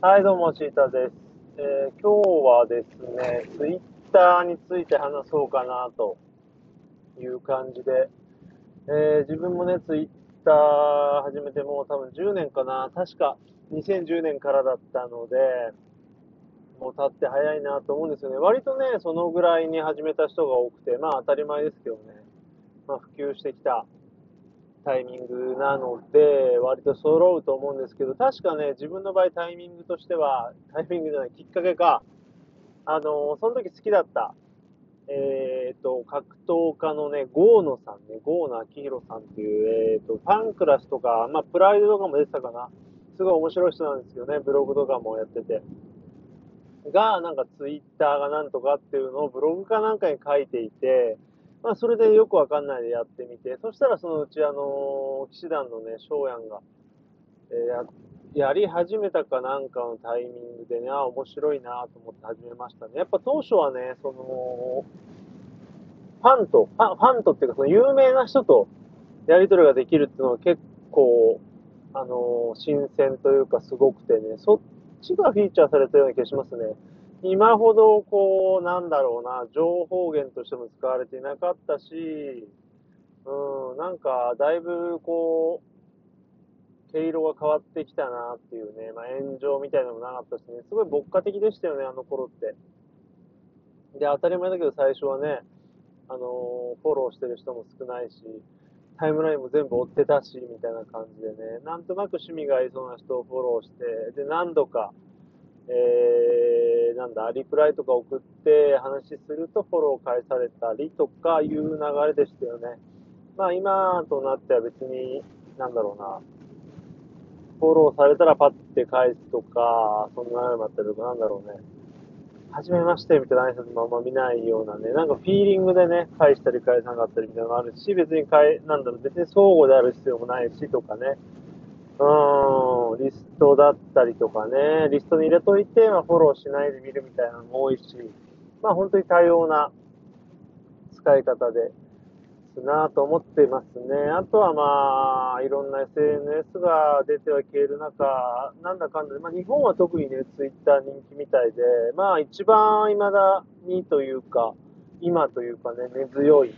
はい、どうも、シータです。今日はですね、Twitter について話そうかなという感じで、自分もね、Twitter 始めてもう多分10年かな、確か2010年からだったので、もう経って早いなと思うんですよね。割とね、そのぐらいに始めた人が多くて、まあ当たり前ですけどね、まあ、普及してきたタイミングなので割と揃うと思うんですけど、確かね自分の場合きっかけがその時好きだった格闘家のね郷野明弘さんっていうパンクラスとか、まあ、プライドとかも出てたかな、すごい面白い人なんですよね。ブログとかもやっててが、なんかツイッターがなんとかっていうのをブログかなんかに書いていて、まあ、それでよくわかんないでやってみて、そしたらそのうち騎士団のね翔やんが、やり始めたかなんかのタイミングでね、面白いなと思って始めましたね。やっぱ当初はね、そのファンとっていうか、その有名な人とやり取りができるっていうのは結構新鮮というかすごくてね、そっちがフィーチャーされたような気がしますね。今ほどこうなんだろうな、情報源としても使われていなかったし、なんかだいぶこう毛色が変わってきたなっていうね、まあ、炎上みたいなのもなかったしね、すごい牧歌的でしたよね、あの頃って。で、当たり前だけど最初はね、フォローしてる人も少ないし、タイムラインも全部追ってたしみたいな感じでね、なんとなく趣味が合いそうな人をフォローして、で何度かリプライとか送って話するとフォロー返されたりとかいう流れでしたよね。まあ今となっては別にフォローされたらパッて返すとか、そんなのもあったりとか、はじめましてみたいな挨拶もあんま見ないようなね、なんかフィーリングでね返したり返さなかったりみたいなのもあるし、別に相互である必要もないしとかね、リストだったりとかね、リストに入れといて、まあ、フォローしないで見るみたいなのも多いし、まあ本当に多様な使い方ですなと思っていますね。あとはまあいろんな SNS が出ては消える中、なんだかんだで、まあ、日本は特にねツイッター人気みたいで、まあ一番今というかね、根強い、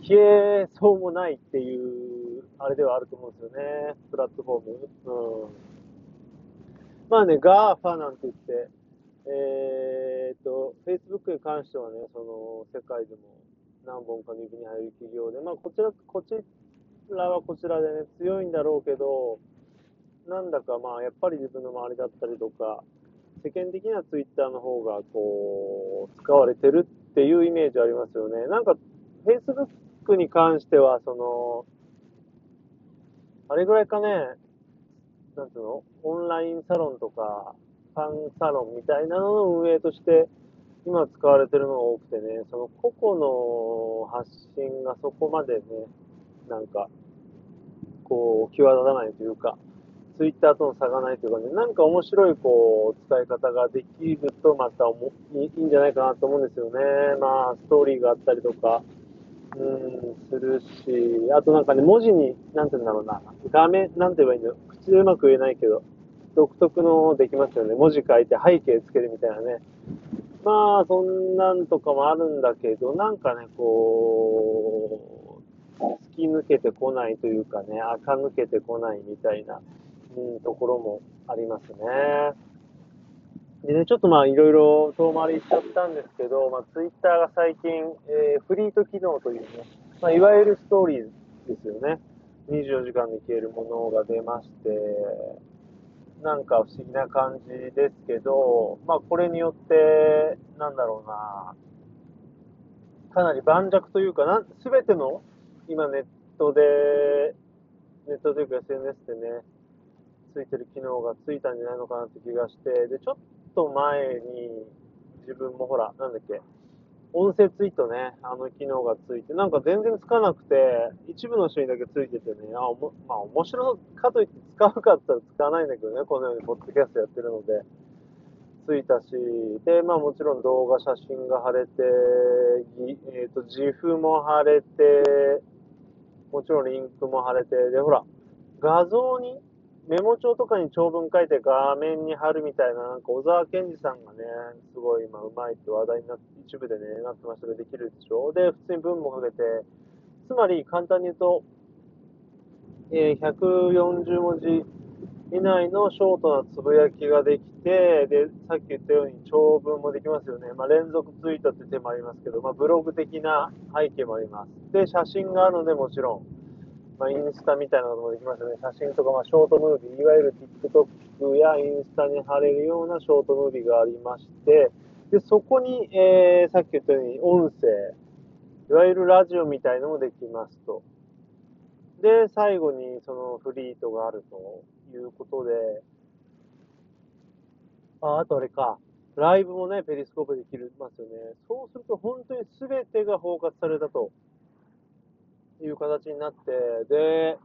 消えそうもないっていうあれではあると思うんですよね、プラットフォーム。まあね、GAFA なんて言って、Facebook に関してはね、その世界でも何本かの指に入る企業で、まあこちらでね、強いんだろうけど、なんだかまあやっぱり自分の周りだったりとか、世間的には Twitter の方がこう使われてるっていうイメージありますよね。なんか Facebook に関してはあれぐらいかね、オンラインサロンとか、ファンサロンみたいなのの運営として、今使われてるのが多くてね、その個々の発信がそこまでね、際立たないというか、ツイッターとの差がないというかね、なんか面白い使い方ができるとまたいいんじゃないかなと思うんですよね。まあ、ストーリーがあったりとか、するし、あと文字に、なんて言えばいいんだろう、口でうまく言えないけど、独特のできますよね。文字書いて背景つけるみたいなね。まあ、そんなんとかもあるんだけど、突き抜けてこないというかね、垢抜けてこないみたいな、ところもありますね。でね、ちょっとまあいろいろ遠回りしちゃったんですけど、まあ、ツイッターが最近、フリート機能というね、まあ、いわゆるストーリーですよね。24時間で消えるものが出まして、なんか不思議な感じですけど、まあこれによって、かなり盤石というか、すべての今ネットというか SNS でね、ついてる機能がついたんじゃないのかなって気がして、で、ちょっと前に自分も音声ツイートね、あの機能がついて、全然つかなくて、一部の人にだけついててね、面白かといって使うかったら使わないんだけどね、このようにポッドキャストやってるのでついたし、で、まあもちろん動画、写真が貼れて、自負も貼れて、もちろんリンクも貼れて、で、ほら、画像にメモ帳とかに長文書いて画面に貼るみたいな、なんか小沢健二さんがね、すごい今うまいって話題になって、一部でね、なってましたけど、できるでしょ。で、普通に文もかけて、つまり簡単に言うと、140文字以内のショートなつぶやきができて、で、さっき言ったように長文もできますよね。まあ、連続ツイートって手もありますけど、まあ、ブログ的な背景もあります。で、写真があるので、もちろん。まあ、インスタみたいなこともできますよね。写真とか、まあ、ショートムービー、いわゆる TikTok やインスタに貼れるようなショートムービーがありまして、で、そこに、さっき言ったように音声、いわゆるラジオみたいのもできますと。で、最後にそのフリートがあるということで、あとあれか、ライブもね、ペリスコープできますよね。そうすると本当に全てが包括されたと。いう形になって、で、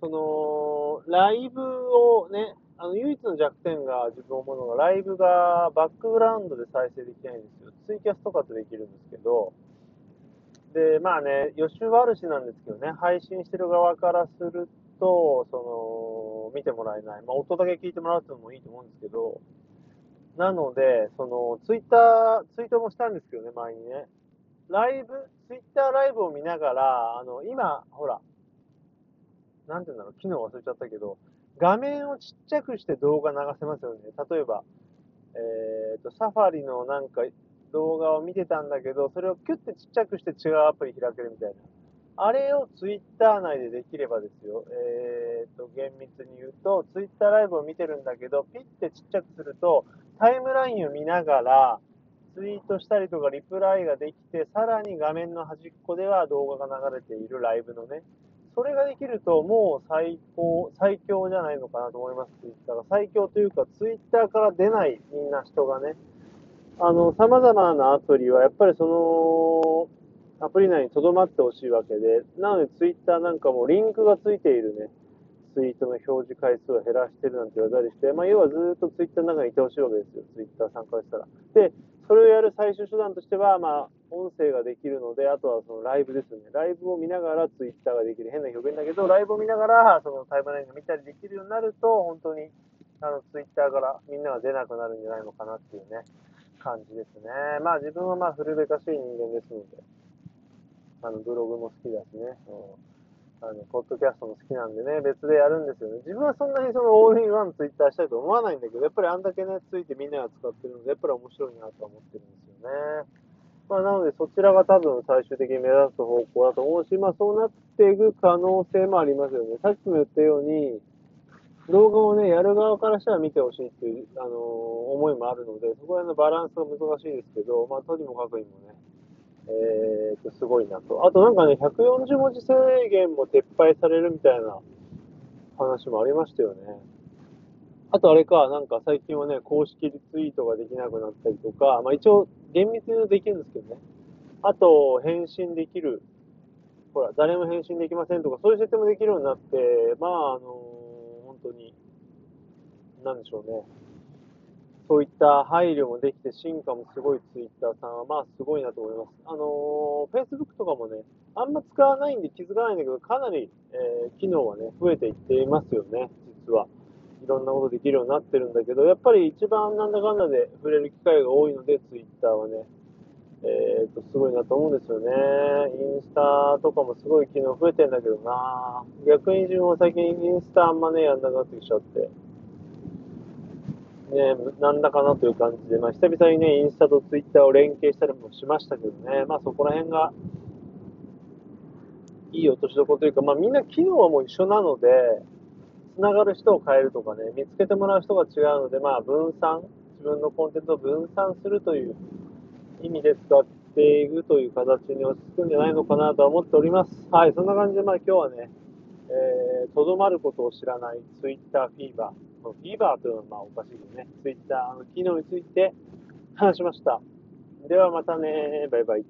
その、ライブをね、唯一の弱点が自分思うのが、ライブがバックグラウンドで再生できないんですよ。ツイキャスとかってできるんですけど、で、まあね、予習はあるしなんですけどね、配信してる側からすると、その、見てもらえない。まあ、音だけ聞いてもらうってのもいいと思うんですけど、なので、その、ツイートもしたんですけどね、前にね。ツイッターライブを見ながら、今、ほら、なんていうんだろう、機能忘れちゃったけど、画面をちっちゃくして動画流せますよね。例えば、サファリのなんか動画を見てたんだけど、それをキュッてちっちゃくして違うアプリ開けるみたいな。あれをツイッター内でできればですよ。厳密に言うと、ツイッターライブを見てるんだけど、ピッてちっちゃくすると、タイムラインを見ながら、ツイートしたりとかリプライができて、さらに画面の端っこでは動画が流れているライブのね、それができるともう最強じゃないのかなと思います。ツイッターが最強というか、ツイッターから出ないみんな人がね、様々なアプリはやっぱりそのアプリ内に留まってほしいわけで、なのでツイッターなんかもリンクがついているね、ツイートの表示回数を減らしてるなんて言われたりして、まあ、要はずっとツイッターの中にいてほしいわけですよ。ツイッター参加したら。で、それをやる最終手段としては、まあ、音声ができるので、あとはそのライブですね。ライブを見ながらツイッターができる。変な表現だけど、ライブを見ながら、そのタイムラインが見たりできるようになると、本当に、ツイッターからみんなが出なくなるんじゃないのかなっていうね、感じですね。まあ、自分はまあ、古べかしい人間ですので、ブログも好きだしね、ポッドキャストも好きなんでね、別でやるんですよね。自分はそんなにそのオールインワンツイッターしたいと思わないんだけど、やっぱりあんだけね、ついてみんなが使ってるので、やっぱり面白いなと思ってるんですよね。まあ、なのでそちらが多分最終的に目指す方向だと思うし、まあそうなっていく可能性もありますよね。さっきも言ったように、動画をね、やる側からしたら見てほしいっていう、思いもあるので、そこら辺のバランスが難しいですけど、まあとにもかくにもね、すごいなと。あとなんかね、140文字制限も撤廃されるみたいな話もありましたよね。あとあれか、なんか最近はね、公式リツイートができなくなったりとか、まあ一応厳密にできるんですけどね。あと、返信できる。ほら、誰も返信できませんとか、そういう設定もできるようになって、まあ、本当に、なんでしょうね。そういった配慮もできて、進化もすごいツイッターさんは、まあすごいなと思います。Facebook とかもね、あんま使わないんで気づかないんだけど、かなり、機能はね、増えていっていますよね、実は。いろんなことできるようになってるんだけど、やっぱり一番なんだかんだで触れる機会が多いので、ツイッターはね、すごいなと思うんですよね。インスタとかもすごい機能増えてんだけどな、逆に自分は最近インスタあんまね、やんなくなってきちゃって。ね、なんだかなという感じで、まあ、久々にね、インスタとツイッターを連携したりもしましたけどね、まあそこら辺がいい落としどころというか、まあみんな機能はもう一緒なので、つながる人を変えるとかね、見つけてもらう人が違うので、まあ分散、自分のコンテンツを分散するという意味で使っていくという形に落ち着くんじゃないのかなとは思っております。はい、そんな感じで、まあ今日はね、とどまることを知らないツイッターフィーバー。フィーバーというのはまあおかしいけどね、ツイッターの機能について話しました。ではまたね、バイバイ。